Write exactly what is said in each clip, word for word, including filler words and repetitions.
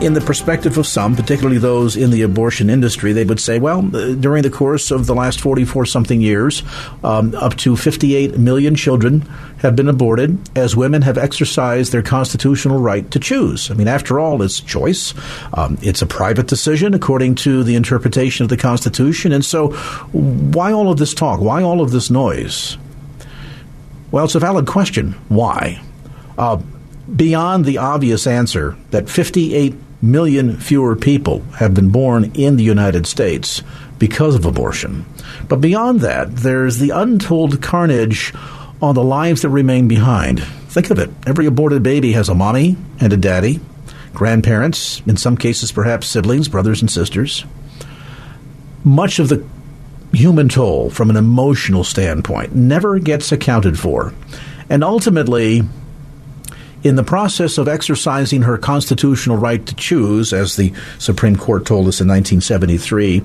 In the perspective of some, particularly those in the abortion industry, they would say, well, during the course of the last forty-four-something years, um, up to fifty-eight million children have been aborted as women have exercised their constitutional right to choose. I mean, after all, it's choice. Um, it's a private decision according to the interpretation of the Constitution. And so why all of this talk? Why all of this noise? Well, it's a valid question. Why? Uh, beyond the obvious answer that fifty-eight million fewer people have been born in the United States because of abortion. But beyond that, there's the untold carnage on the lives that remain behind. Think of it. Every aborted baby has a mommy and a daddy, grandparents, in some cases perhaps siblings, brothers and sisters. Much of the human toll from an emotional standpoint never gets accounted for. And ultimately, in the process of exercising her constitutional right to choose, as the Supreme Court told us in nineteen seventy-three,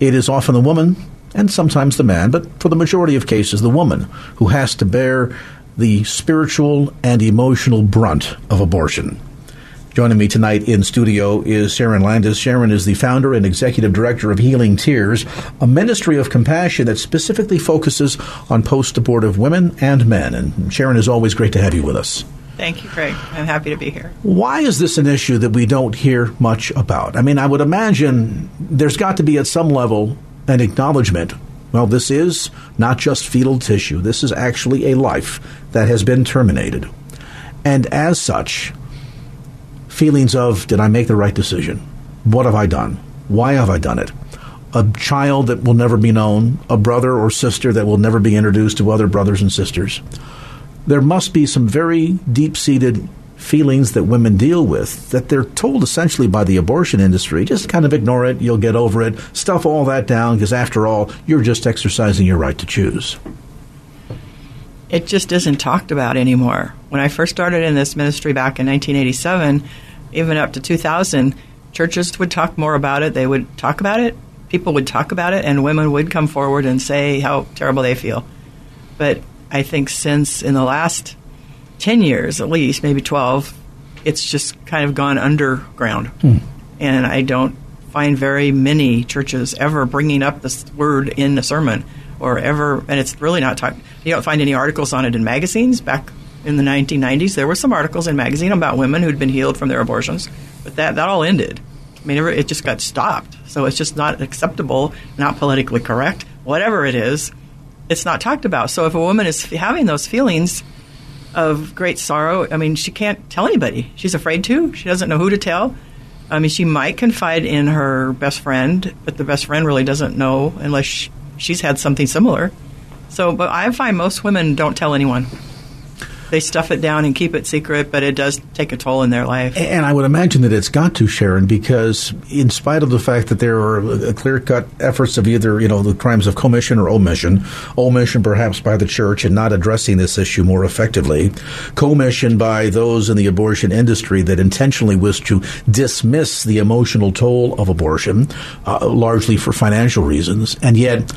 it is often the woman, and sometimes the man, but for the majority of cases, the woman, who has to bear the spiritual and emotional brunt of abortion. Joining me tonight in studio is Sharon Landis. Sharon is the founder and executive director of Healing Tears, a ministry of compassion that specifically focuses on post-abortive women and men. And Sharon, it's always great to have you with us. Thank you, Craig. I'm happy to be here. Why is this an issue that we don't hear much about? I mean, I would imagine there's got to be at some level an acknowledgement, well, this is not just fetal tissue. This is actually a life that has been terminated. And as such, feelings of, did I make the right decision? What have I done? Why have I done it? A child that will never be known, a brother or sister that will never be introduced to other brothers and sisters. There must be some very deep-seated feelings that women deal with that they're told essentially by the abortion industry, just kind of ignore it, you'll get over it, stuff all that down, because after all, you're just exercising your right to choose. It just isn't talked about anymore. When I first started in this ministry back in nineteen eighty-seven, even up to two thousand, churches would talk more about it. They would talk about it, people would talk about it, and women would come forward and say how terrible they feel. But I think since in the last ten years, at least, maybe twelve, it's just kind of gone underground. Hmm. And I don't find very many churches ever bringing up this word in a sermon or ever, and it's really not talked. You don't find any articles on it in magazines. Back in the nineteen nineties, there were some articles in magazine about women who'd been healed from their abortions, but that, that all ended. I mean, it just got stopped. So it's just not acceptable, not politically correct, whatever it is. It's not talked about. So if a woman is having those feelings of great sorrow, I mean, she can't tell anybody. She's afraid to. She doesn't know who to tell. I mean, she might confide in her best friend, but the best friend really doesn't know unless she's had something similar. So, but I find most women don't tell anyone. They stuff it down and keep it secret, but it does take a toll in their life. And I would imagine that it's got to, Sharon, because in spite of the fact that there are clear-cut efforts of either, you know, the crimes of commission or omission, omission perhaps by the church in not addressing this issue more effectively, commission by those in the abortion industry that intentionally wish to dismiss the emotional toll of abortion, uh, largely for financial reasons, and yet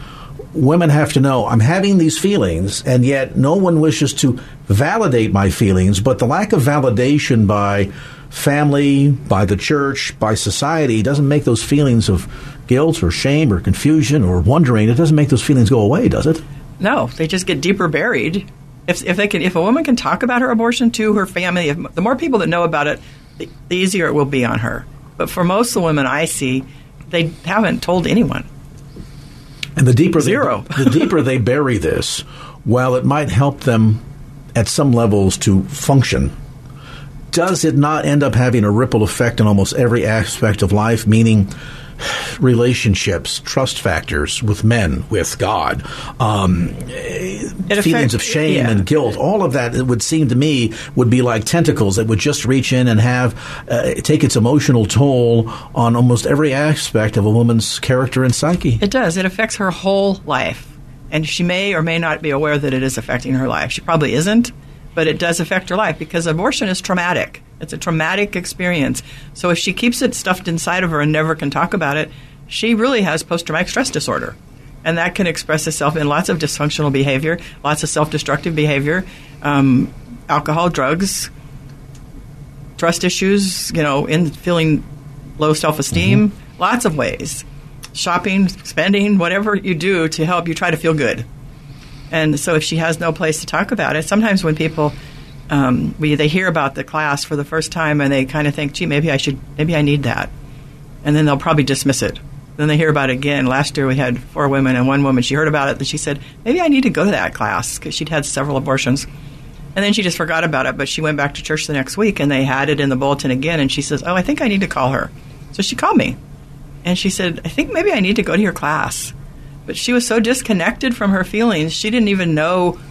women have to know, I'm having these feelings, and yet no one wishes to validate my feelings. But the lack of validation by family, by the church, by society doesn't make those feelings of guilt or shame or confusion or wondering. It doesn't make those feelings go away, does it? No, they just get deeper buried. If if they can, if a woman can talk about her abortion to her family, if, the more people that know about it, the, the easier it will be on her. But for most of the women I see, they haven't told anyone. And the deeper Zero. They, the deeper they bury this, while it might help them at some levels to function, does it not end up having a ripple effect in almost every aspect of life, meaning relationships, trust factors with men, with God, um, feelings affects, of shame yeah. and guilt, all of that, it would seem to me, would be like tentacles that would just reach in and have uh, take its emotional toll on almost every aspect of a woman's character and psyche. It does. It affects her whole life. And she may or may not be aware that it is affecting her life. She probably isn't. But it does affect her life because abortion is traumatic. It's a traumatic experience. So if she keeps it stuffed inside of her and never can talk about it, she really has post-traumatic stress disorder. And that can express itself in lots of dysfunctional behavior, lots of self-destructive behavior, um, alcohol, drugs, trust issues, you know, in feeling low self-esteem, mm-hmm. lots of ways. Shopping, spending, whatever you do to help you try to feel good. And so if she has no place to talk about it, sometimes when people, um, we they hear about the class for the first time and they kind of think, gee, maybe I should, maybe I need that. And then they'll probably dismiss it. Then they hear about it again. Last year we had four women and one woman, she heard about it and she said, maybe I need to go to that class because she'd had several abortions. And then she just forgot about it, but she went back to church the next week and they had it in the bulletin again. And she says, oh, I think I need to call her. So she called me and she said, I think maybe I need to go to your class. But she was so disconnected from her feelings, she didn't even know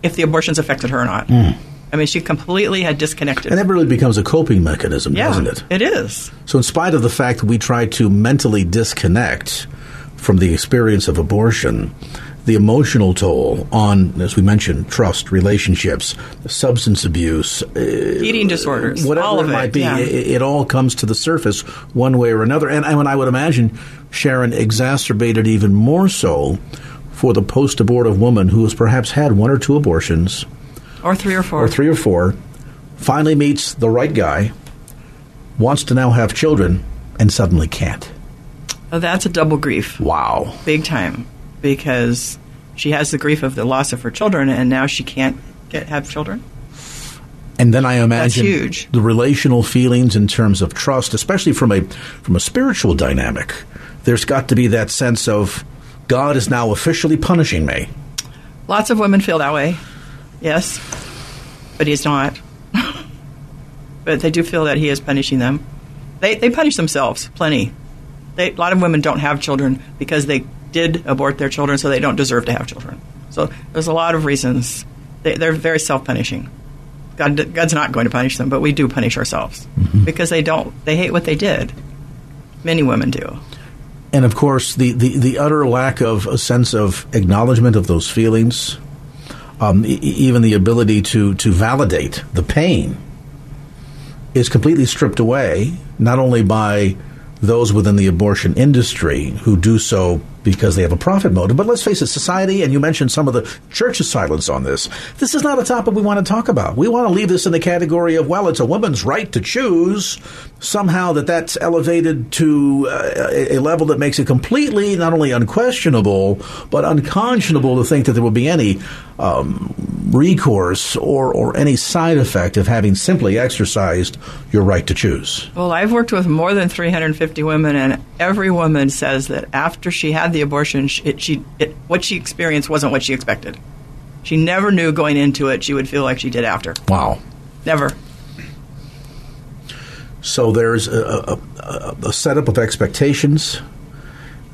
if the abortions affected her or not. Mm. I mean, she completely had disconnected. And that really becomes a coping mechanism, yeah, doesn't it? It is. So in spite of the fact that we try to mentally disconnect from the experience of abortion, the emotional toll on, as we mentioned, trust, relationships, substance abuse, eating disorders, whatever all of it, it might be, yeah. it, it all comes to the surface one way or another. And, and I would imagine, Sharon, exacerbated even more so for the post-abortive woman who has perhaps had one or two abortions, or three or four, or three or four, finally meets the right guy, wants to now have children, and suddenly can't. Oh, that's a double grief. Wow, big time. Because she has the grief of the loss of her children, and now she can't get, have children. And then I imagine that's huge. The relational feelings in terms of trust, especially from a from a spiritual dynamic. There's got to be that sense of God is now officially punishing me. Lots of women feel that way, yes, but he's not. But they do feel that he is punishing them. They they punish themselves plenty. They, a lot of women don't have children because they did abort their children, so they don't deserve to have children. So there's a lot of reasons. They, they're very self-punishing. God, God's not going to punish them, but we do punish ourselves mm-hmm. because they don't. They hate what they did. Many women do. And, of course, the, the, the utter lack of a sense of acknowledgement of those feelings, um, e- even the ability to, to validate the pain, is completely stripped away, not only by those within the abortion industry who do so because they have a profit motive. But let's face it, society, and you mentioned some of the church's silence on this, this is not a topic we want to talk about. We want to leave this in the category of, well, it's a woman's right to choose, somehow that that's elevated to uh, a level that makes it completely not only unquestionable, but unconscionable to think that there would be any um, recourse or, or any side effect of having simply exercised your right to choose. Well, I've worked with more than three hundred fifty women, and every woman says that after she had the The abortion, she, she it, what she experienced wasn't what she expected. She never knew going into it she would feel like she did after. Wow. Never. So there's a, a, a setup of expectations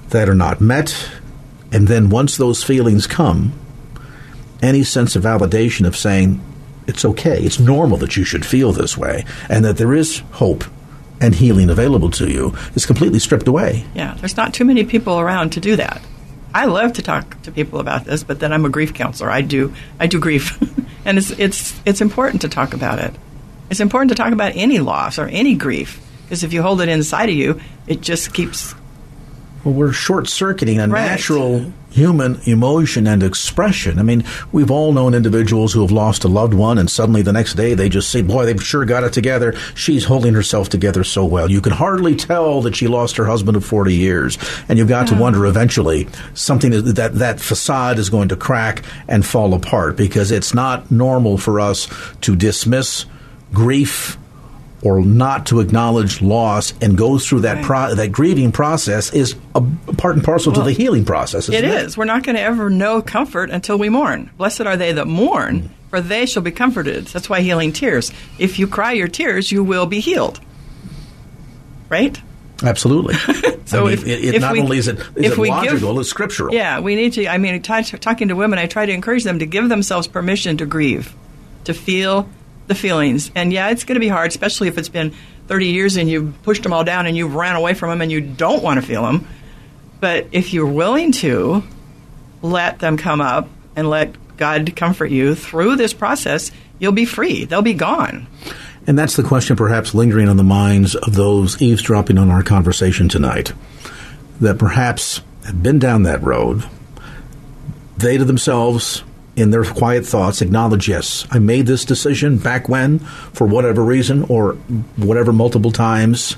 that are not met, and then once those feelings come, any sense of validation of saying it's okay, it's normal that you should feel this way, and that there is hope and healing available to you is completely stripped away. Yeah, there's not too many people around to do that. I love to talk to people about this, but then I'm a grief counselor. I do I do grief. And it's it's it's important to talk about it. It's important to talk about any loss or any grief, because if you hold it inside of you, it just keeps well, we're short-circuiting a right. natural human emotion and expression. I mean, we've all known individuals who have lost a loved one, and suddenly the next day they just say, boy, they've sure got it together. She's holding herself together so well. You can hardly tell that she lost her husband of forty years. And you've got yeah. to wonder eventually something that that facade is going to crack and fall apart, because it's not normal for us to dismiss grief or not to acknowledge loss and go through that right. pro- that grieving process is a part and parcel well, to the healing process. Isn't it, it is. We're not going to ever know comfort until we mourn. Blessed are they that mourn, for they shall be comforted. That's why healing tears. If you cry your tears, you will be healed. Right? Absolutely. So I mean, if, it, it not we, only is it, is it logical, give, it's scriptural. Yeah, we need to, I mean, t- talking to women, I try to encourage them to give themselves permission to grieve, to feel the feelings. And yeah, it's going to be hard, especially if it's been thirty years and you've pushed them all down and you've ran away from them and you don't want to feel them. But if you're willing to let them come up and let God comfort you through this process, you'll be free. They'll be gone. And that's the question perhaps lingering on the minds of those eavesdropping on our conversation tonight, that perhaps have been down that road. They to themselves, in their quiet thoughts, acknowledge, yes, I made this decision back when, for whatever reason, or whatever multiple times.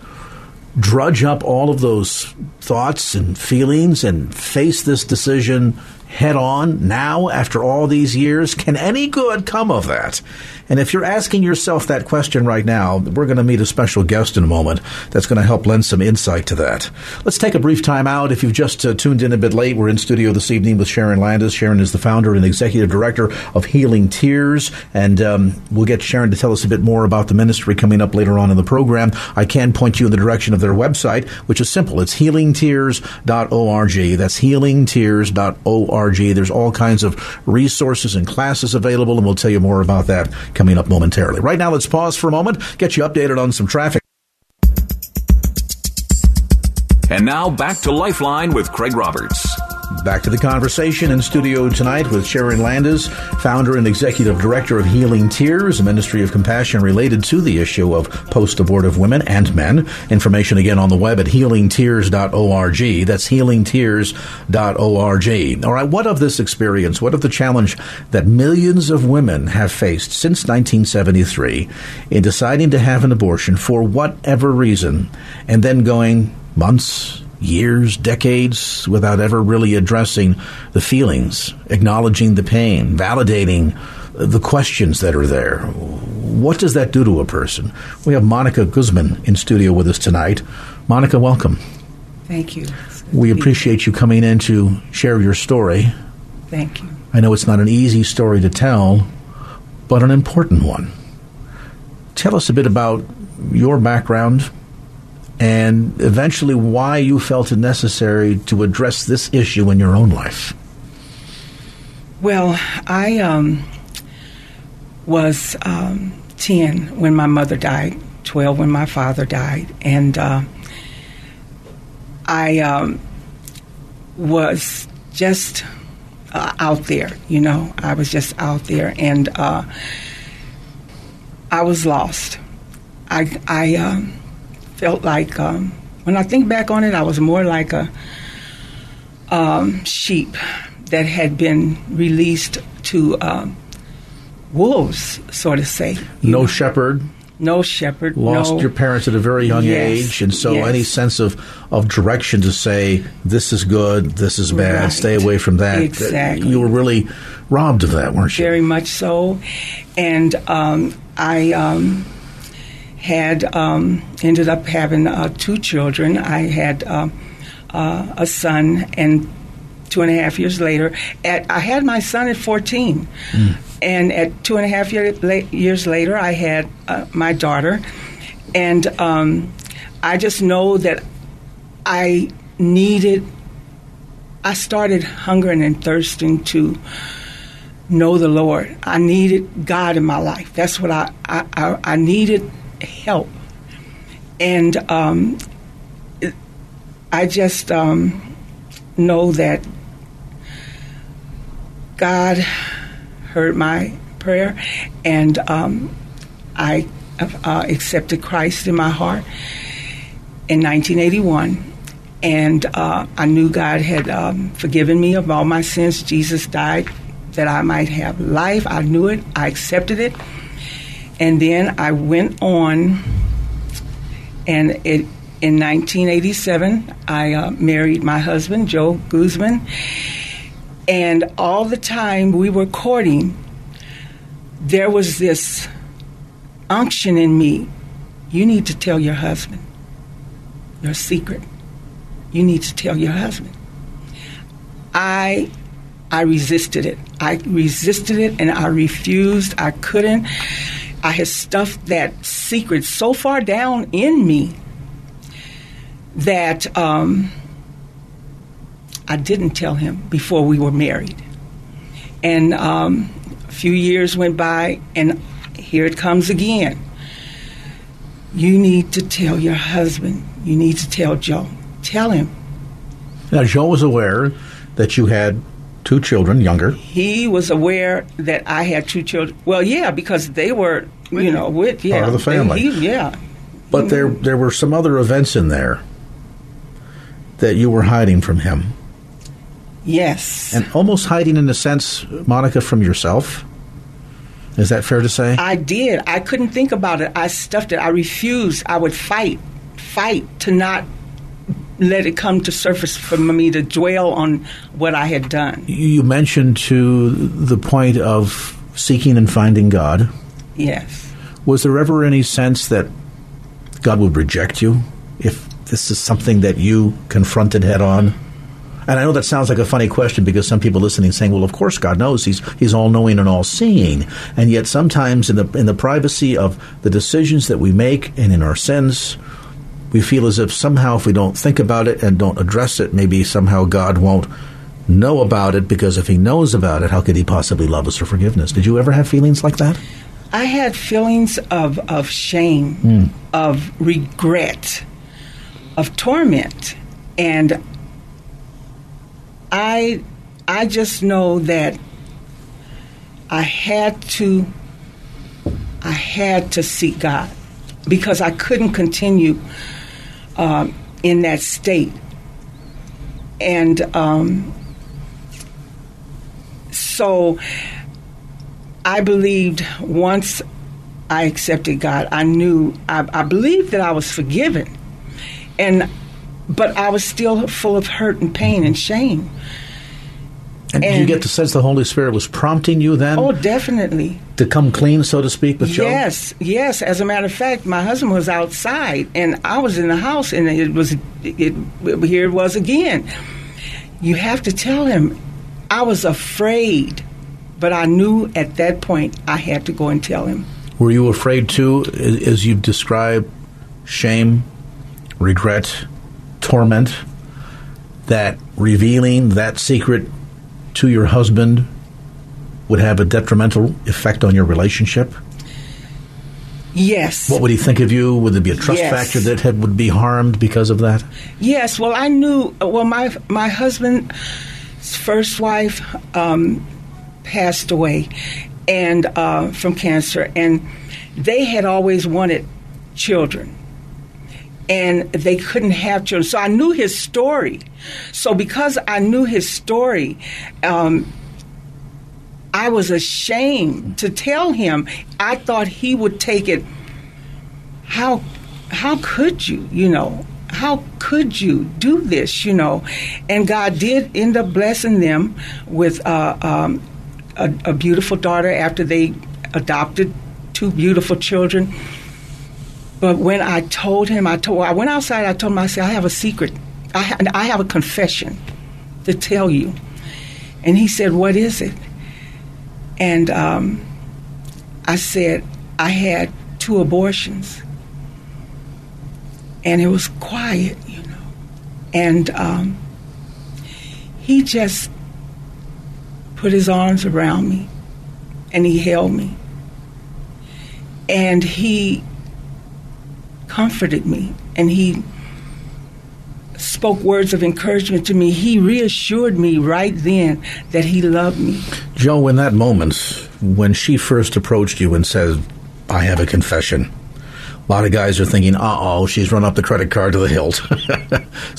Drudge up all of those thoughts and feelings and face this decision head on now after all these years. Can any good come of that? And if you're asking yourself that question right now, we're going to meet a special guest in a moment that's going to help lend some insight to that. Let's take a brief time out. If you've just uh, tuned in a bit late, we're in studio this evening with Sharon Landis. Sharon is the founder and executive director of Healing Tears, and um, we'll get Sharon to tell us a bit more about the ministry coming up later on in the program. I can point you in the direction of their website, which is simple. It's healing tears dot org. That's healing tears dot org. There's all kinds of resources and classes available, and we'll tell you more about that coming up momentarily. Right now, let's pause for a moment, get you updated on some traffic. And now, back to Lifeline with Craig Roberts. Back to the conversation in studio tonight with Sharon Landis, founder and executive director of Healing Tears, a ministry of compassion related to the issue of post-abortive women and men. Information again on the web at healing tears dot org. That's healing tears dot org. All right, what of this experience? What of the challenge that millions of women have faced since nineteen seventy-three in deciding to have an abortion for whatever reason, and then going months, years, decades, without ever really addressing the feelings, acknowledging the pain, validating the questions that are there? What does that do to a person? We have Monica Guzman in studio with us tonight. Monica, welcome. Thank you. We appreciate you coming in to share your story. Thank you. I know it's not an easy story to tell, but an important one. Tell us a bit about your background and eventually why you felt it necessary to address this issue in your own life. Well, I um, was um, ten when my mother died, twelve when my father died, and uh, I um, was just uh, out there, you know. I was just out there, and uh, I was lost. I... I um, felt like, um, when I think back on it, I was more like a um, sheep that had been released to um, wolves, so to say. No know. shepherd. No shepherd. Lost no. your parents at a very young yes, age, and so yes. any sense of, of direction to say, this is good, this is bad, right. stay away from that. Exactly. You were really robbed of that, weren't you? Very much so. And um, I... Um, had um, ended up having uh, two children. I had uh, uh, a son, and two and a half years later, at, I had my son at fourteen. Mm. And at two and a half year, la- years later, I had uh, my daughter. And um, I just know that I needed, I started hungering and thirsting to know the Lord. I needed God in my life. That's what I, I, I, I needed help. And um, I just um, know that God heard my prayer, and um, I uh, accepted Christ in my heart in nineteen eighty-one, And uh, I knew God had um, forgiven me of all my sins. Jesus died that I might have life. I knew it. I accepted it. And then I went on, and it, in nineteen eighty-seven, I uh, married my husband, Joe Guzman. And all the time we were courting, there was this unction in me. You need to tell your husband your secret. You need to tell your husband. I I resisted it. I resisted it, and I refused. I couldn't. I had stuffed that secret so far down in me that um, I didn't tell him before we were married. And um, a few years went by, and here it comes again. You need to tell your husband. You need to tell Joe. Tell him. Now, Joe was aware that you had two children, younger. He was aware that I had two children. Well, yeah, because they were, with, you know, with, yeah. Part of the family. He, yeah. But mm-hmm. there there were some other events in there that you were hiding from him. Yes. And almost hiding in a sense, Monica, from yourself. Is that fair to say? I did. I couldn't think about it. I stuffed it. I refused. I would fight, fight to not let it come to surface for me to dwell on what I had done. You mentioned to the point of seeking and finding God. Yes. Was there ever any sense that God would reject you if this is something that you confronted head on? And I know that sounds like a funny question, because some people listening saying, well, of course God knows. He's he's all-knowing and all-seeing. And yet sometimes in the in the privacy of the decisions that we make and in our sins, we feel as if somehow if we don't think about it and don't address it, maybe somehow God won't know about it, because if he knows about it, how could he possibly love us or forgiveness? Did you ever have feelings like that? I had feelings of, of shame, mm. of regret, of torment. And I, I just know that I had to, I had to seek God, because I couldn't continue um, in that state. And um, so I believed once I accepted God, I knew, I, I believed that I was forgiven. And but I was still full of hurt and pain and shame. And, and did you get the sense the Holy Spirit was prompting you then? Oh, definitely. To come clean, so to speak, with Joe? Yes, yes. As a matter of fact, my husband was outside, and I was in the house, and it was it, it, here it was again. You have to tell him. I was afraid, but I knew at that point I had to go and tell him. Were you afraid, too, as you've described, shame, regret, torment, that revealing that secret to your husband would have a detrimental effect on your relationship? Yes. What would he think of you? Would there be a trust yes. factor that had, would be harmed because of that? Yes. Well, I knew. Well, my my husband's first wife um, passed away, and uh, from cancer, and they had always wanted children, and they couldn't have children. So I knew his story. So because I knew his story, um, I was ashamed to tell him. I thought he would take it, how how could you, you know, how could you do this, you know? And God did end up blessing them with uh, um, a, a beautiful daughter after they adopted two beautiful children. But when I told him, I told I went outside, I told him, I said, I have a secret. I, ha- I have a confession to tell you. And he said, what is it? And um, I said, I had two abortions. And it was quiet, you know. And um, he just put his arms around me, and he held me. And he comforted me, and he spoke words of encouragement to me. He reassured me right then that he loved me. Joe, in that moment, when she first approached you and said, I have a confession, A lot of guys are thinking, uh-oh, she's run up the credit card to the hilt.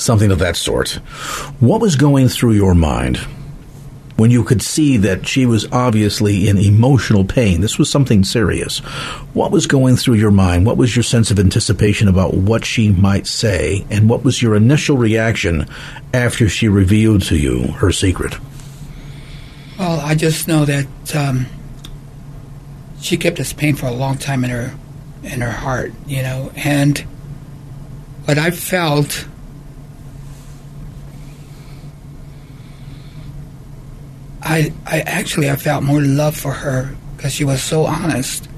Something of that sort. What was going through your mind when you could see that she was obviously in emotional pain? This was something serious. What was going through your mind? What was your sense of anticipation about what she might say? And what was your initial reaction after she revealed to you her secret? Well, I just know that um, she kept this pain for a long time in her in her heart, you know, and what I felt I I actually I felt more love for her because she was so honest,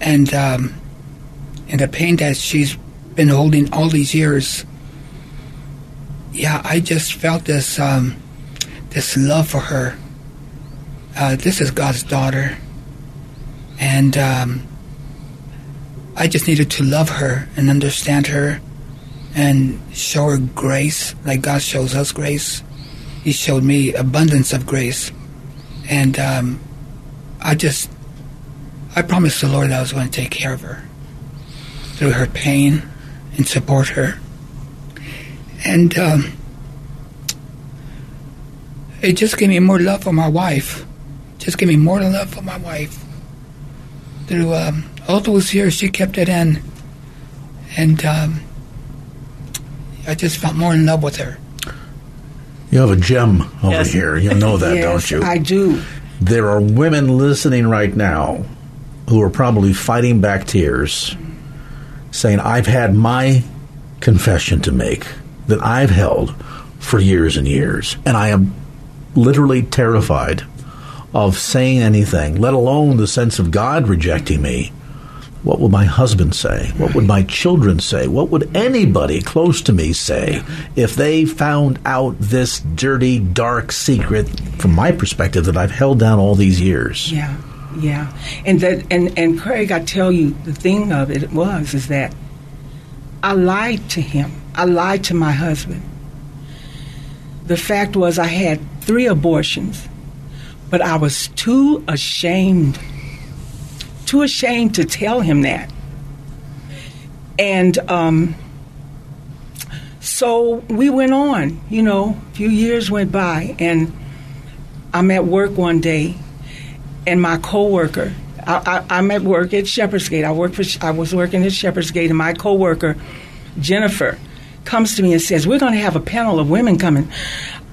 and um, and the pain that she's been holding all these years, yeah, I just felt this um, this love for her. Uh, this is God's daughter, and um I just needed to love her and understand her and show her grace like God shows us grace. He showed me abundance of grace. And um, I just, I promised the Lord that I was going to take care of her through her pain and support her. And um, it just gave me more love for my wife. Just gave me more love for my wife. Through um, all those years, she kept it in, and um, I just felt more in love with her. You have a gem over yes. here. You know that, yes, don't you? I do. There are women listening right now who are probably fighting back tears, saying, I've had my confession to make that I've held for years and years, and I am literally terrified of saying anything, let alone the sense of God rejecting me. What would my husband say? What would my children say? What would anybody close to me say if they found out this dirty, dark secret, from my perspective, that I've held down all these years? Yeah, yeah. And that, and, and Craig, I tell you, the thing of it was is that I lied to him. I lied to my husband. The fact was I had three abortions. But I was too ashamed, too ashamed to tell him that. And um, so we went on, you know, a few years went by. And I'm at work one day, and my coworker, I, I, I'm at work at Shepherd's Gate. I, work for, I was working at Shepherd's Gate, and my coworker, Jennifer, comes to me and says, we're going to have a panel of women coming,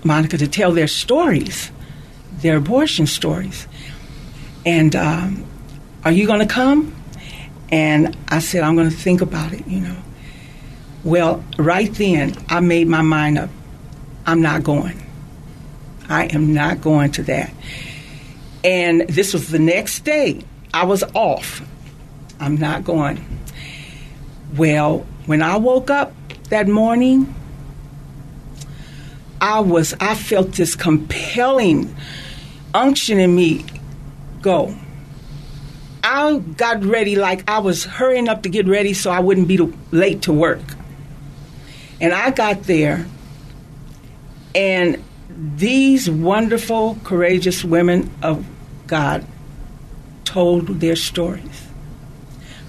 Monica, to tell their stories. Their abortion stories. And um, are you going to come? And I said, I'm going to think about it, you know. Well, right then, I made my mind up. I'm not going. I am not going to that. And this was the next day. I was off. I'm not going. Well, when I woke up that morning, I was, I felt this compelling unction in me go. I got ready like I was hurrying up to get ready so I wouldn't be to, late to work. And I got there, and these wonderful, courageous women of God told their stories.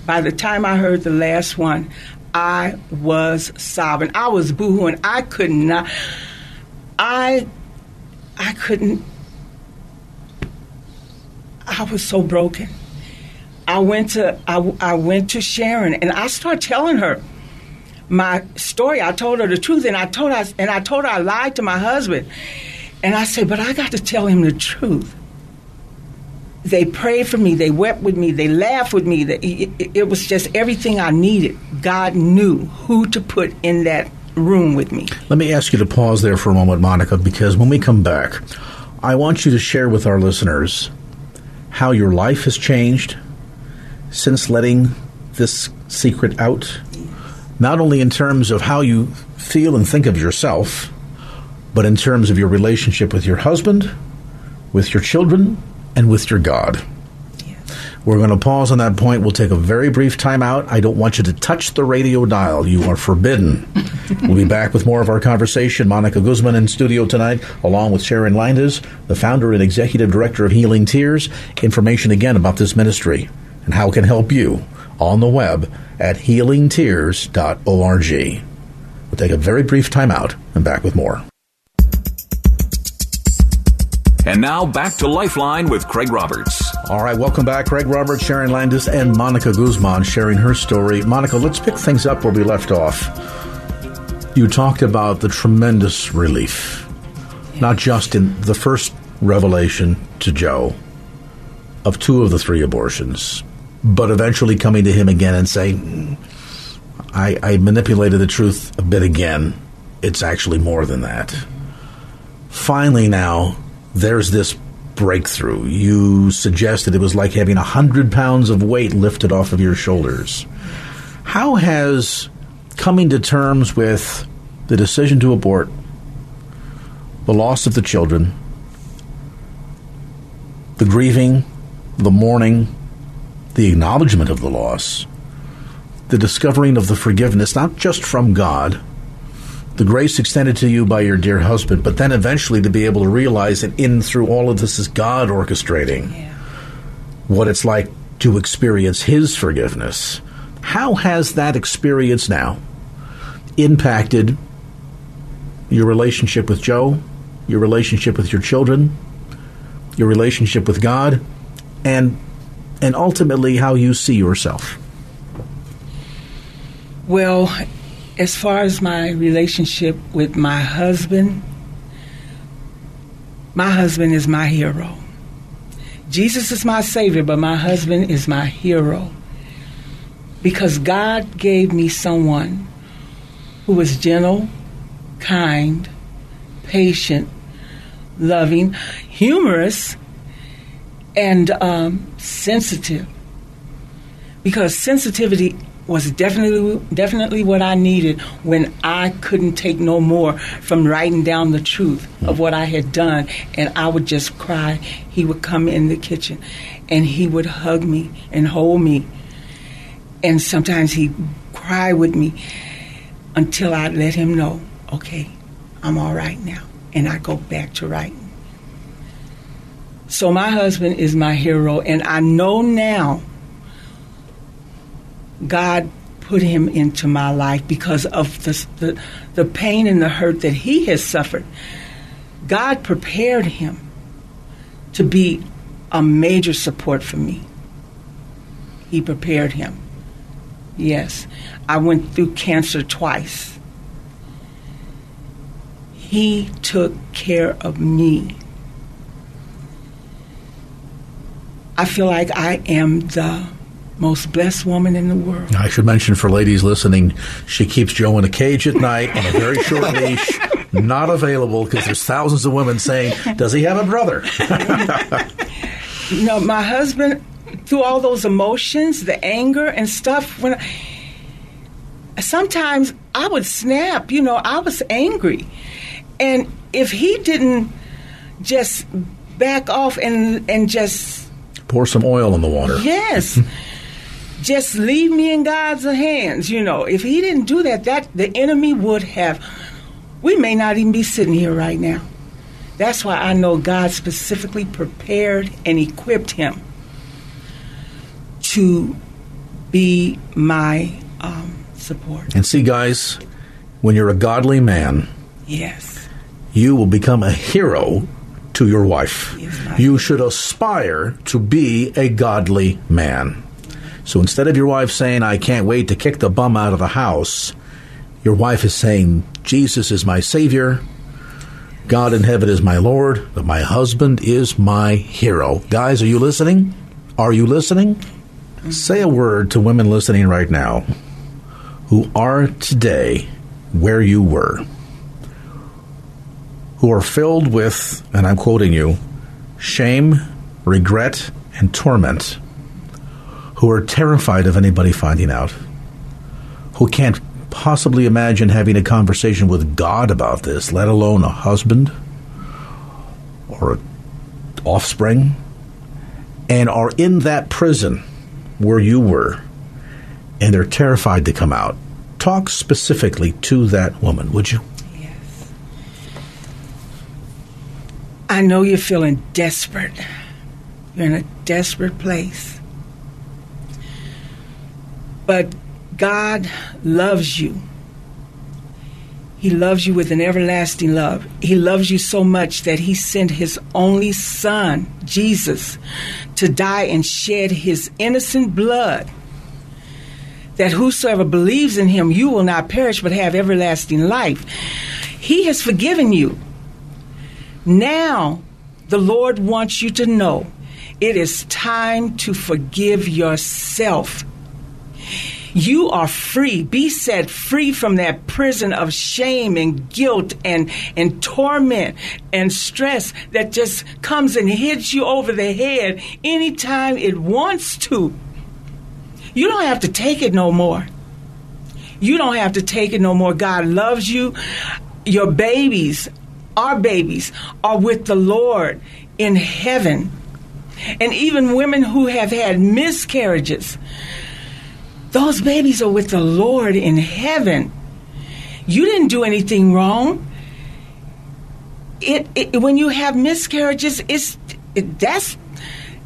By the time I heard the last one, I was sobbing. I was boohooing. I could not. I, I couldn't. I was so broken. I went to I, I went to Sharon, and I started telling her my story. I told her the truth, and I told her, and I told her I lied to my husband. And I said, but I got to tell him the truth. They prayed for me. They wept with me. They laughed with me. They, it, it was just everything I needed. God knew who to put in that room with me. Let me ask you to pause there for a moment, Monica, because when we come back, I want you to share with our listeners how your life has changed since letting this secret out, not only in terms of how you feel and think of yourself, but in terms of your relationship with your husband, with your children, and with your God. We're going to pause on that point. We'll take a very brief time out. I don't want you to touch the radio dial. You are forbidden. We'll be back with more of our conversation. Monica Guzman in studio tonight, along with Sharon Landis, the founder and executive director of Healing Tears. Information again about this ministry and how it can help you on the web at healing tears dot org. We'll take a very brief time out and back with more. And now back to Lifeline with Craig Roberts. All right, welcome back. Craig Roberts, Sharon Landis, and Monica Guzman sharing her story. Monica, let's pick things up where we left off. You talked about the tremendous relief, not just in the first revelation to Joe of two of the three abortions, but eventually coming to him again and saying, I, I manipulated the truth a bit again. It's actually more than that. Finally now, there's this breakthrough. You suggested it was like having one hundred pounds of weight lifted off of your shoulders. How has coming to terms with the decision to abort, the loss of the children, the grieving, the mourning, the acknowledgement of the loss, the discovering of the forgiveness, not just from God, the grace extended to you by your dear husband, but then eventually to be able to realize that in through all of this is God orchestrating yeah. what it's like to experience his forgiveness. How has that experience now impacted your relationship with Joe, your relationship with your children, your relationship with God, and and ultimately how you see yourself? Well, as far as my relationship with my husband, my husband is my hero. Jesus is my savior, but my husband is my hero. Because God gave me someone who was gentle, kind, patient, loving, humorous, and um, sensitive. Because sensitivity was definitely definitely what I needed when I couldn't take no more from writing down the truth of what I had done, and I would just cry. He would come in the kitchen, and he would hug me and hold me, and sometimes he'd cry with me until I let him know, okay, I'm all right now, and I go back to writing. So my husband is my hero, and I know now God put him into my life because of the, the the pain and the hurt that he has suffered. God prepared him to be a major support for me. He prepared him. Yes. I went through cancer twice. He took care of me. I feel like I am the most blessed woman in the world. I should mention for ladies listening, she keeps Joe in a cage at night on a very short leash, not available because there's thousands of women saying, does he have a brother? No, my husband, through all those emotions, the anger and stuff, when I, sometimes I would snap, you know, I was angry. And if he didn't just back off and and just... pour some oil in the water. Yes. Just leave me in God's hands. You know, if he didn't do that, that the enemy would have, we may not even be sitting here right now. That's why I know God specifically prepared and equipped him to be my um, support. And see, guys, when you're a godly man, yes, you will become a hero to your wife. Yes, you should aspire to be a godly man. So instead of your wife saying, I can't wait to kick the bum out of the house, your wife is saying, Jesus is my Savior, God in heaven is my Lord, but my husband is my hero. Guys, are you listening? Are you listening? Mm-hmm. Say a word to women listening right now who are today where you were, who are filled with, and I'm quoting you, shame, regret, and torment, who are terrified of anybody finding out, who can't possibly imagine having a conversation with God about this, let alone a husband or an offspring, and are in that prison where you were, and they're terrified to come out. Talk specifically to that woman, would you? Yes. I know you're feeling desperate. You're in a desperate place. But God loves you. He loves you with an everlasting love. He loves you so much that he sent his only son, Jesus, to die and shed his innocent blood, that whosoever believes in him, you will not perish but have everlasting life. He has forgiven you. Now, the Lord wants you to know it is time to forgive yourself. You are free. Be set free from that prison of shame and guilt and, and torment and stress that just comes and hits you over the head anytime it wants to. You don't have to take it no more. You don't have to take it no more. God loves you. Your babies, our babies, are with the Lord in heaven. And even women who have had miscarriages, those babies are with the Lord in heaven. You didn't do anything wrong. It, it when you have miscarriages, it's it, that's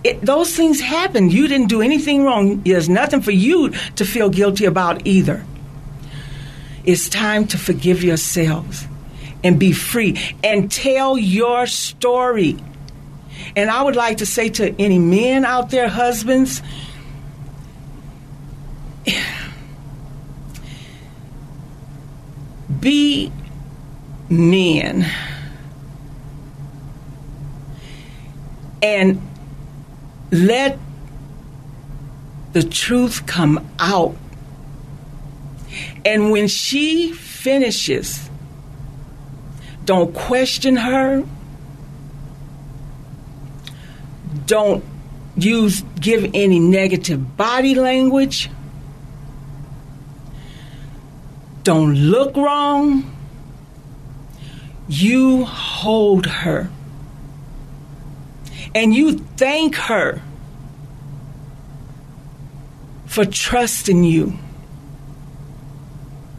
it, those things happen. You didn't do anything wrong. There's nothing for you to feel guilty about either. It's time to forgive yourselves and be free and tell your story. And I would like to say to any men out there, husbands, be men and let the truth come out. And when she finishes, don't question her. Don't use give any negative body language. Don't look wrong. You hold her. And you thank her for trusting you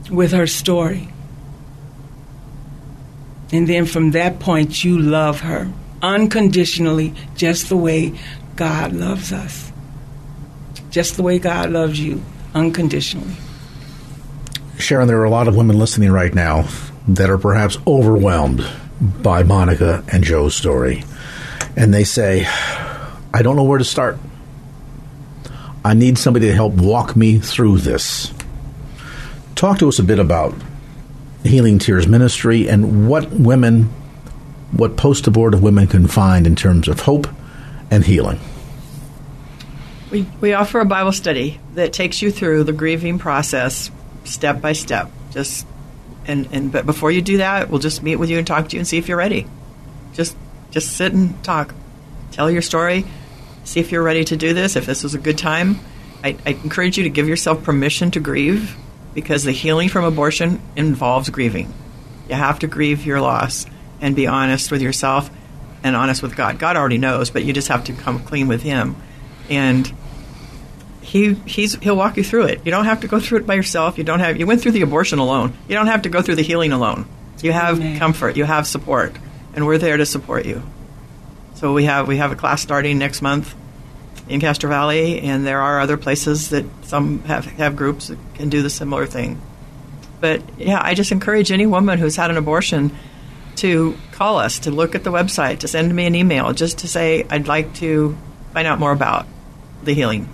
with her story. And then from that point, you love her unconditionally, just the way God loves us. Just the way God loves you, unconditionally. Sharon, there are a lot of women listening right now that are perhaps overwhelmed by Monica and Joe's story. And they say, I don't know where to start. I need somebody to help walk me through this. Talk to us a bit about Healing Tears Ministry and what women, what poster board of women can find in terms of hope and healing. We, we offer a Bible study that takes you through the grieving process step by step. Just and, and but before you do that, we'll just meet with you and talk to you and see if you're ready. Just just sit and talk. Tell your story. See if you're ready to do this, if this was a good time. I, I encourage you to give yourself permission to grieve, because the healing from abortion involves grieving. You have to grieve your loss and be honest with yourself and honest with God. God already knows, but you just have to come clean with him. And He he's he'll walk you through it. You don't have to go through it by yourself. You don't have you went through the abortion alone. You don't have to go through the healing alone. You have Amen. Comfort. You have support, and we're there to support you. So we have we have a class starting next month in Castro Valley, and there are other places that some have have groups that can do the similar thing. But yeah, I just encourage any woman who's had an abortion to call us, to look at the website, to send me an email, just to say I'd like to find out more about the healing.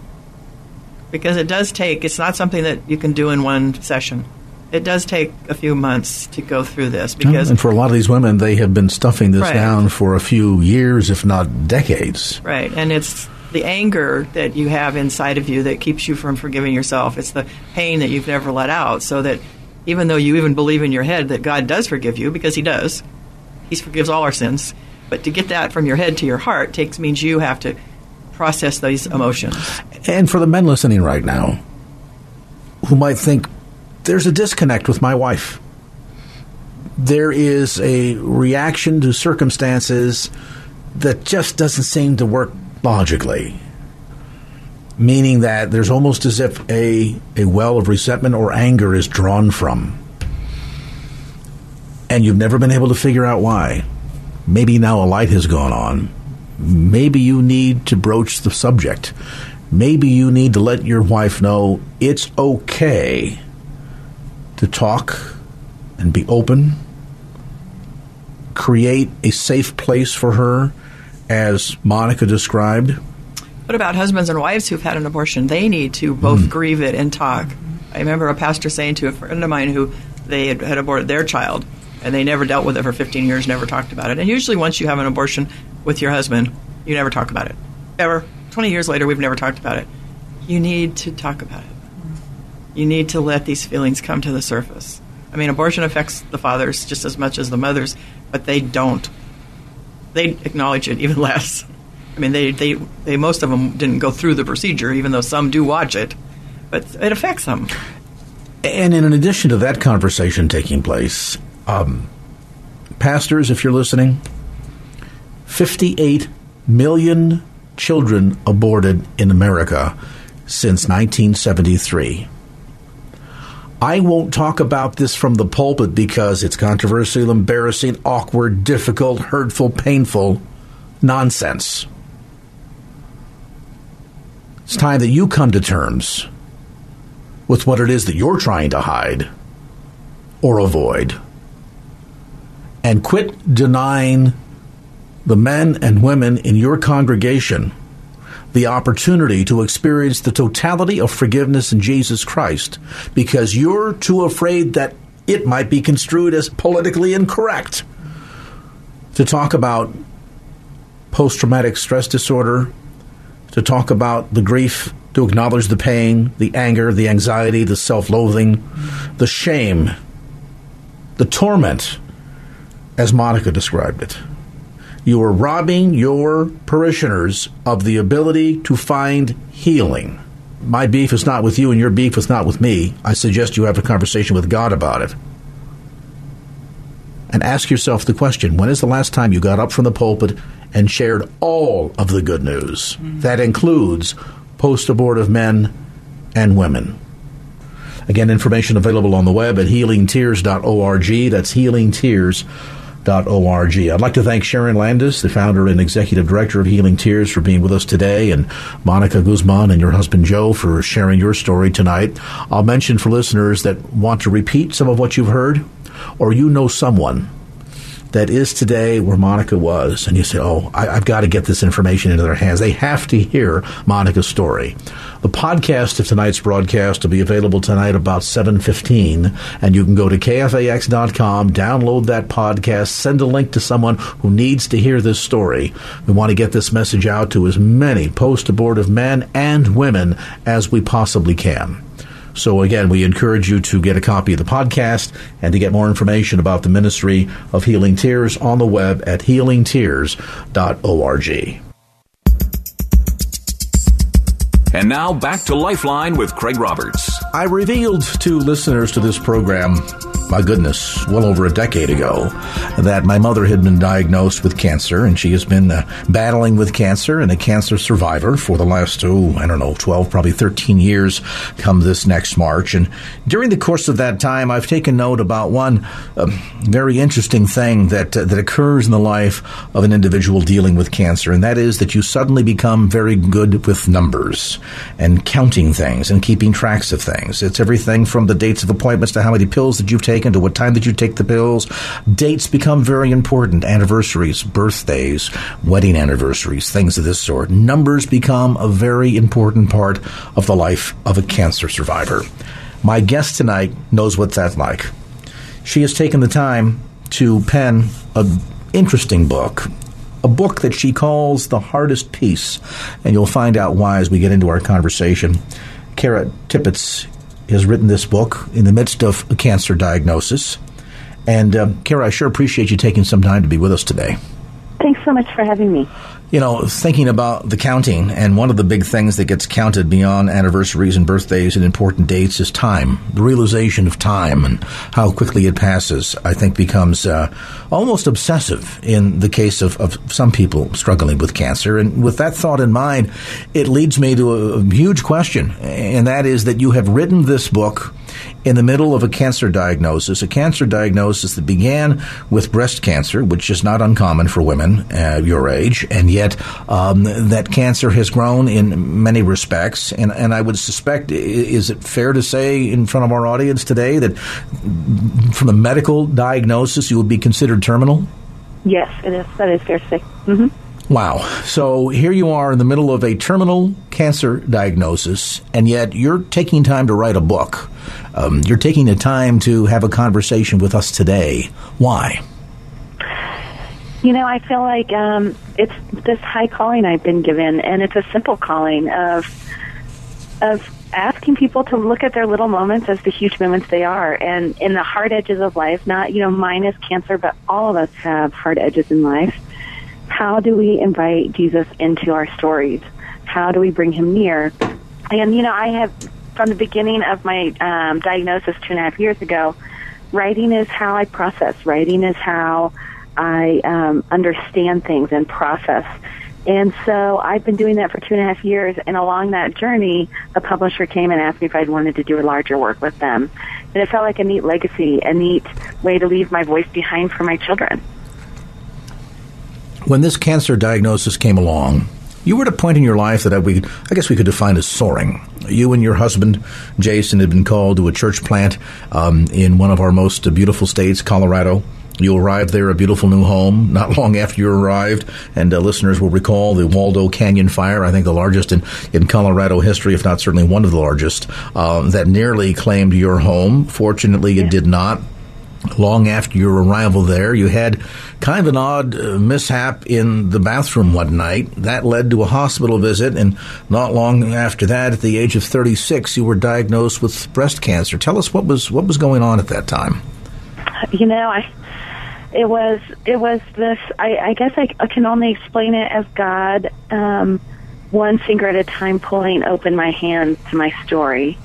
Because it does take, it's not something that you can do in one session. It does take a few months to go through this. Because and for a lot of these women, they have been stuffing this right. down for a few years, if not decades. Right. And it's the anger that you have inside of you that keeps you from forgiving yourself. It's the pain that you've never let out, so that even though you even believe in your head that God does forgive you, because he does, he forgives all our sins. But to get that from your head to your heart takes means you have to process those emotions. And for the men listening right now who might think, there's a disconnect with my wife. There is a reaction to circumstances that just doesn't seem to work logically, meaning that there's almost as if a, a well of resentment or anger is drawn from. And you've never been able to figure out why. Maybe now a light has gone on. Maybe you need to broach the subject Maybe you need to let your wife know it's okay to talk and be open. Create a safe place for her, as Monica described. What about husbands and wives who've had an abortion? They need to both mm. grieve it and talk. I remember a pastor saying to a friend of mine who they had, had aborted their child, and they never dealt with it for fifteen years, never talked about it. And usually once you have an abortion with your husband, you never talk about it. Ever. twenty years later, we've never talked about it. You need to talk about it. You need to let these feelings come to the surface. I mean, abortion affects the fathers just as much as the mothers, but they don't. They acknowledge it even less. I mean, they, they, they most of them didn't go through the procedure, even though some do watch it. But it affects them. And in addition to that conversation taking place, um, pastors, if you're listening, fifty-eight million children aborted in America since nineteen seventy-three. I won't talk about this from the pulpit because it's controversial, embarrassing, awkward, difficult, hurtful, painful nonsense. It's time that you come to terms with what it is that you're trying to hide or avoid. And quit denying the men and women in your congregation the opportunity to experience the totality of forgiveness in Jesus Christ because you're too afraid that it might be construed as politically incorrect to talk about post-traumatic stress disorder, to talk about the grief, to acknowledge the pain, the anger, the anxiety, the self-loathing, the shame, the torment, as Monica described it. You are robbing your parishioners of the ability to find healing. My beef is not with you, and your beef is not with me. I suggest you have a conversation with God about it. And ask yourself the question, when is the last time you got up from the pulpit and shared all of the good news? Mm-hmm. That includes post-abortive men and women. Again, information available on the web at healing tears dot org. That's healing tears dot org. I'd like to thank Sharon Landis, the founder and executive director of Healing Tears, for being with us today, and Monica Guzman and your husband Joe for sharing your story tonight. I'll mention for listeners that want to repeat some of what you've heard, or you know someone that is today where Monica was, and you say, oh, I, I've got to get this information into their hands. They have to hear Monica's story. The podcast of tonight's broadcast will be available tonight about seven fifteen, and you can go to k fax dot com, download that podcast, send a link to someone who needs to hear this story. We want to get this message out to as many post-abortive men and women as we possibly can. So, again, we encourage you to get a copy of the podcast and to get more information about the ministry of Healing Tears on the web at healing tears dot org. And now back to Lifeline with Craig Roberts. I revealed to listeners to this program, my goodness, well over a decade ago, that my mother had been diagnosed with cancer, and she has been uh, battling with cancer and a cancer survivor for the last, oh, I don't know, twelve, probably thirteen years come this next March. And during the course of that time, I've taken note about one uh, very interesting thing that uh, that occurs in the life of an individual dealing with cancer, and that is that you suddenly become very good with numbers and counting things and keeping tracks of things. It's everything from the dates of appointments to how many pills that you've taken, to what time did you take the pills. Dates become very important. Anniversaries, birthdays, wedding anniversaries, things of this sort. Numbers become a very important part of the life of a cancer survivor. My guest tonight knows what that's like. She has taken the time to pen an interesting book, a book that she calls The Hardest Peace, and you'll find out why as we get into our conversation. Kara Tippett's has written this book in the midst of a cancer diagnosis. And, um, Kara, I sure appreciate you taking some time to be with us today. Thanks so much for having me. You know, thinking about the counting, and one of the big things that gets counted beyond anniversaries and birthdays and important dates is time. The realization of time and how quickly it passes, I think, becomes uh, almost obsessive in the case of, of some people struggling with cancer. And with that thought in mind, it leads me to a, a huge question, and that is that you have written this book in the middle of a cancer diagnosis, a cancer diagnosis that began with breast cancer, which is not uncommon for women, woman uh, your age, and yet um, that cancer has grown in many respects. And, and I would suspect, is it fair to say in front of our audience today that from the medical diagnosis, you would be considered terminal? Yes, it is. That is fair to say. Mm-hmm. Wow. So here you are in the middle of a terminal cancer diagnosis, and yet you're taking time to write a book. Um, you're taking the time to have a conversation with us today. Why? You know, I feel like um, it's this high calling I've been given, and it's a simple calling of of asking people to look at their little moments as the huge moments they are, and in the hard edges of life, not, you know, mine is cancer, but all of us have hard edges in life. How do we invite Jesus into our stories? How do we bring him near? And, you know, I have, from the beginning of my um, diagnosis two and a half years ago, writing is how I process. Writing is how I um, understand things and process. And so I've been doing that for two and a half years, and along that journey, a publisher came and asked me if I'd wanted to do a larger work with them. And it felt like a neat legacy, a neat way to leave my voice behind for my children. When this cancer diagnosis came along, you were at a point in your life that I, we, I guess we could define as soaring. You and your husband, Jason, had been called to a church plant um, in one of our most beautiful states, Colorado. You arrived there, a beautiful new home, not long after you arrived, and uh, listeners will recall the Waldo Canyon Fire, I think the largest in, in Colorado history, if not certainly one of the largest, uh, that nearly claimed your home. Fortunately, yeah. It did not. Long after your arrival there, you had kind of an odd uh, mishap in the bathroom one night. That led to a hospital visit, and not long after that, at the age of thirty-six, you were diagnosed with breast cancer. Tell us what was what was going on at that time. You know, I... It was, it was this, I, I guess I, I can only explain it as God, um, one finger at a time, pulling open my hand to my story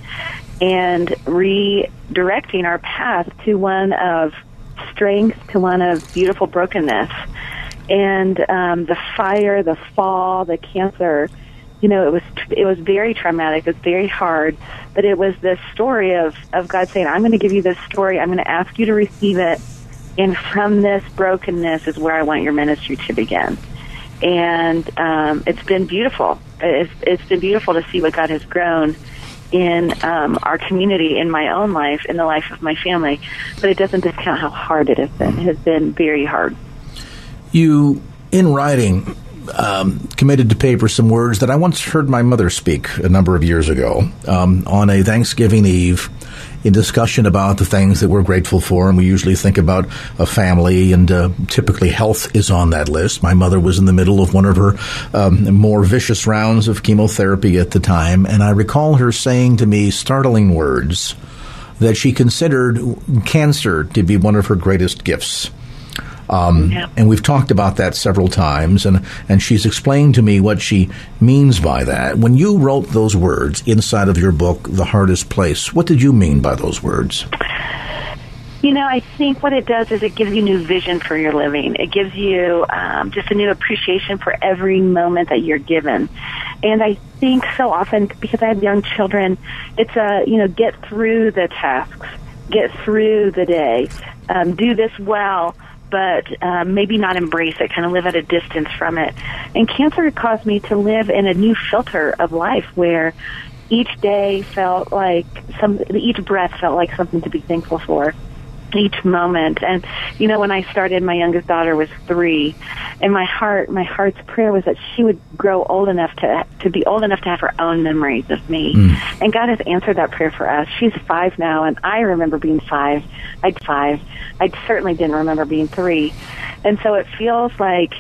and redirecting our path to one of strength, to one of beautiful brokenness. And um, the fire, the fall, the cancer, you know, it was it was very traumatic, it was very hard, but it was this story of, of God saying, I'm going to give you this story, I'm going to ask you to receive it. And from this brokenness is where I want your ministry to begin. And um, it's been beautiful. It's, it's been beautiful to see what God has grown in um, our community, in my own life, in the life of my family. But it doesn't discount how hard it has been. It has been very hard. You, in writing, um, committed to paper some words that I once heard my mother speak a number of years ago um, on a Thanksgiving Eve. In discussion about the things that we're grateful for, and we usually think about a family, and uh, typically health is on that list. My mother was in the middle of one of her um, more vicious rounds of chemotherapy at the time, and I recall her saying to me startling words that she considered cancer to be one of her greatest gifts. Um, yeah. And we've talked about that several times, and, and she's explained to me what she means by that. When you wrote those words inside of your book, The Hardest Place, what did you mean by those words? You know, I think what it does is it gives you new vision for your living. It gives you um, just a new appreciation for every moment that you're given. And I think so often, because I have young children, it's a, you know, get through the tasks, get through the day, um, do this well, but um, maybe not embrace it, kind of live at a distance from it. And cancer caused me to live in a new filter of life where each day felt like, some, each breath felt like something to be thankful for, each moment. And, you know, when I started, my youngest daughter was three, and my heart, my heart's prayer was that she would grow old enough to, to be old enough to have her own memories of me. Mm. And God has answered that prayer for us. She's five now, and I remember being five. I'd five. I certainly didn't remember being three. And so it feels like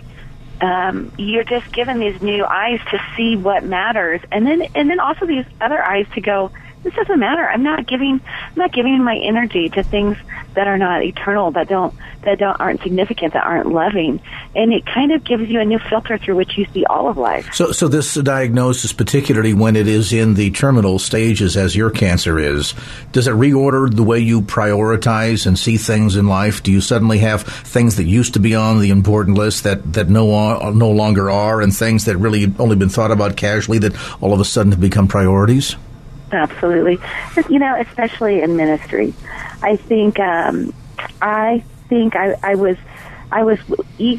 um, you're just given these new eyes to see what matters, and then and then also these other eyes to go, this doesn't matter. I'm not giving I'm not giving my energy to things that are not eternal, that don't that don't aren't significant, that aren't loving. And it kind of gives you a new filter through which you see all of life. So so this diagnosis, particularly when it is in the terminal stages as your cancer is, does it reorder the way you prioritize and see things in life? Do you suddenly have things that used to be on the important list that, that no no longer are, and things that really only been thought about casually that all of a sudden have become priorities? Absolutely. You know, especially in ministry. I think um, I think I, I was I was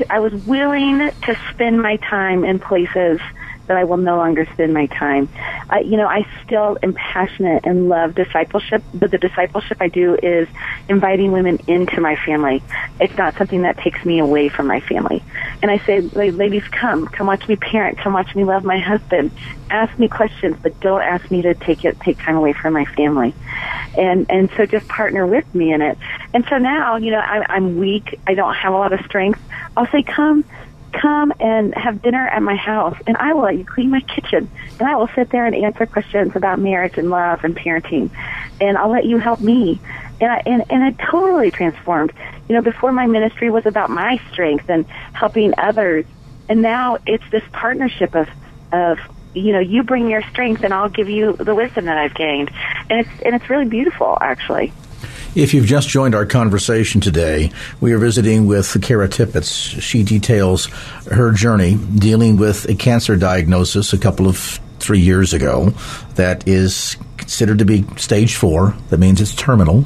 I was willing to spend my time in places that I will no longer spend my time. Uh, you know, I still am passionate and love discipleship, but the discipleship I do is inviting women into my family. It's not something that takes me away from my family. And I say, ladies, come. Come watch me parent. Come watch me love my husband. Ask me questions, but don't ask me to take it, take time away from my family. And and so just partner with me in it. And so now, you know, I, I'm weak. I don't have a lot of strength. I'll say, come. Come and have dinner at my house, and I will let you clean my kitchen, and I will sit there and answer questions about marriage and love and parenting, and I'll let you help me. And I, and, and I totally transformed. You know, before my ministry was about my strength and helping others, and now it's this partnership of, of you know, you bring your strength, and I'll give you the wisdom that I've gained. And it's and it's really beautiful, actually. If you've just joined our conversation today, we are visiting with Kara Tippett. She details her journey dealing with a cancer diagnosis a couple of three years ago that is considered to be stage four. That means it's terminal.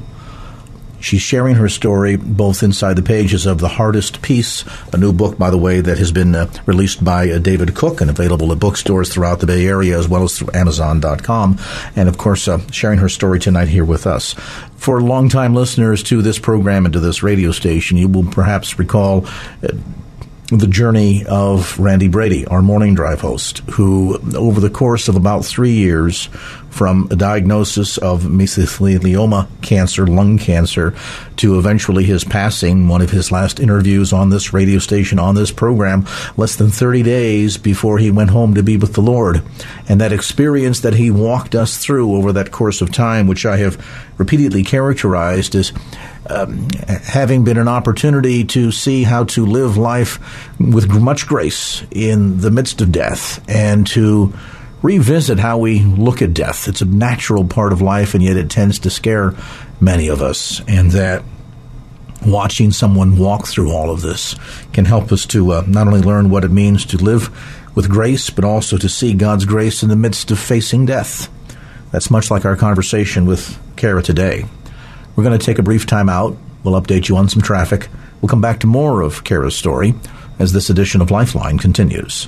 She's sharing her story both inside the pages of The Hardest Peace, a new book, by the way, that has been uh, released by uh, David Cook and available at bookstores throughout the Bay Area as well as through Amazon dot com. And, of course, uh, sharing her story tonight here with us. For longtime listeners to this program and to this radio station, you will perhaps recall uh, the journey of Randy Brady, our morning drive host, who over the course of about three years from a diagnosis of mesothelioma cancer, lung cancer, to eventually his passing, one of his last interviews on this radio station, on this program, less than thirty days before he went home to be with the Lord. And that experience that he walked us through over that course of time, which I have repeatedly characterized as Um, having been an opportunity to see how to live life with much grace in the midst of death and to revisit how we look at death. It's a natural part of life, and yet it tends to scare many of us. And that watching someone walk through all of this can help us to uh, not only learn what it means to live with grace, but also to see God's grace in the midst of facing death. That's much like our conversation with Kara today. We're going to take a brief time out. We'll update you on some traffic. We'll come back to more of Kara's story as this edition of Lifeline continues.